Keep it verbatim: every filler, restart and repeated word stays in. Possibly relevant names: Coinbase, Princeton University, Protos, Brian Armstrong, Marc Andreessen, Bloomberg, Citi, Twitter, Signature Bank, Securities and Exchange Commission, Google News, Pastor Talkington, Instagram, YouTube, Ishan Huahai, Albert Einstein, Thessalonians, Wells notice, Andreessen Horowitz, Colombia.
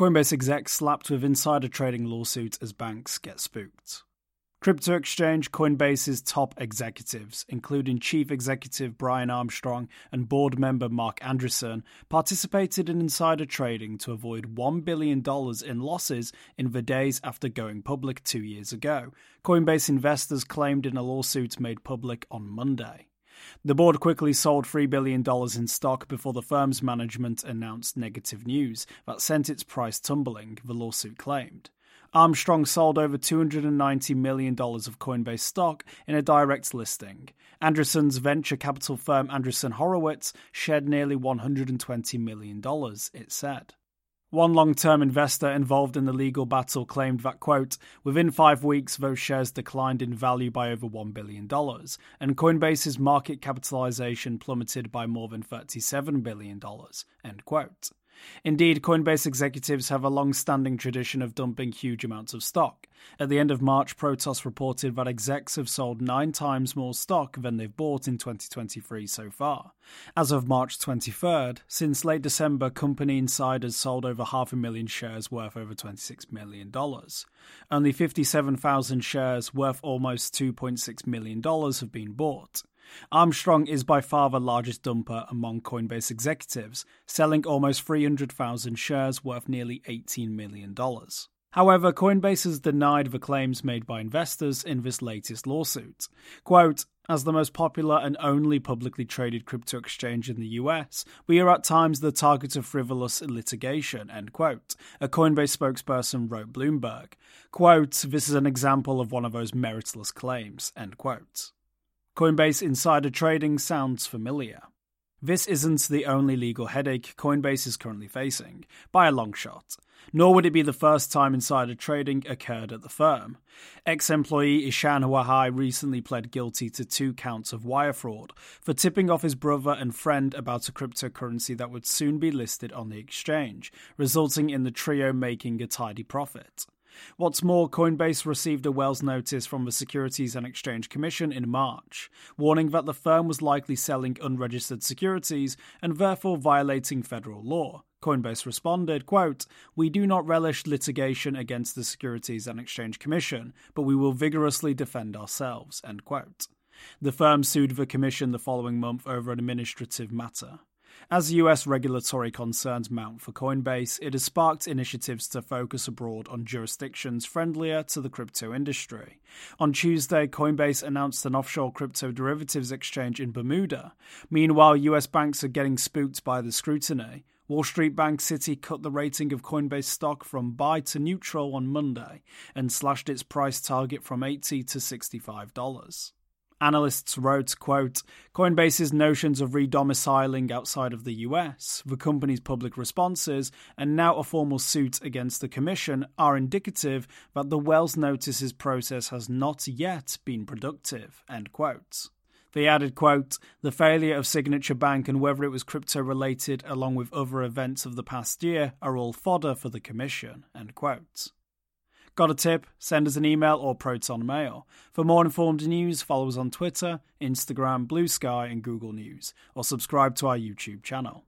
Coinbase execs slapped with insider trading lawsuits as banks get spooked. Crypto exchange Coinbase's top executives, including Chief Executive Brian Armstrong and board member Marc Andreessen, participated in insider trading to avoid one billion dollars in losses in the days after going public two years ago, Coinbase investors claimed in a lawsuit made public on Monday. The board quickly sold three billion dollars in stock before the firm's management announced negative news that sent its price tumbling, the lawsuit claimed. Armstrong sold over two hundred ninety million dollars of Coinbase stock in a direct listing. Andreessen's venture capital firm Andreessen Horowitz shared nearly one hundred twenty million dollars, it said. One long-term investor involved in the legal battle claimed that, quote, within five weeks those shares declined in value by over one billion dollars, and Coinbase's market capitalization plummeted by more than thirty-seven billion dollars, end quote. Indeed, Coinbase executives have a long-standing tradition of dumping huge amounts of stock. At the end of March, Protos reported that execs have sold nine times more stock than they've bought in twenty twenty-three so far. As of March twenty-third, since late December, company insiders sold over half a million shares worth over twenty-six million dollars. Only fifty-seven thousand shares worth almost two point six million dollars have been bought. Armstrong is by far the largest dumper among Coinbase executives, selling almost three hundred thousand shares worth nearly eighteen million dollars. However, Coinbase has denied the claims made by investors in this latest lawsuit. Quote, as the most popular and only publicly traded crypto exchange in the U S, we are at times the target of frivolous litigation, end quote, a Coinbase spokesperson wrote Bloomberg. Quote, this is an example of one of those meritless claims, end quote. Coinbase insider trading sounds familiar. This isn't the only legal headache Coinbase is currently facing, by a long shot. Nor would it be the first time insider trading occurred at the firm. Ex-employee Ishan Huahai recently pled guilty to two counts of wire fraud for tipping off his brother and friend about a cryptocurrency that would soon be listed on the exchange, resulting in the trio making a tidy profit. What's more, Coinbase received a Wells notice from the Securities and Exchange Commission in March, warning that the firm was likely selling unregistered securities and therefore violating federal law. Coinbase responded, quote, we do not relish litigation against the Securities and Exchange Commission, but we will vigorously defend ourselves, end quote. The firm sued the commission the following month over an administrative matter. As U S regulatory concerns mount for Coinbase, it has sparked initiatives to focus abroad on jurisdictions friendlier to the crypto industry. On Tuesday, Coinbase announced an offshore crypto derivatives exchange in Bermuda. Meanwhile, U S banks are getting spooked by the scrutiny. Wall Street bank Citi cut the rating of Coinbase stock from buy to neutral on Monday and slashed its price target from eighty dollars to sixty-five dollars. Analysts wrote, quote, Coinbase's notions of re-domiciling outside of the U S, the company's public responses, and now a formal suit against the commission are indicative that the Wells notices process has not yet been productive, end quote. They added, quote, the failure of Signature Bank and whether it was crypto-related along with other events of the past year are all fodder for the commission, end quote. Got a tip? Send us an email or Proton Mail. For more informed news, follow us on Twitter, Instagram, Blue Sky and Google News, or subscribe to our YouTube channel.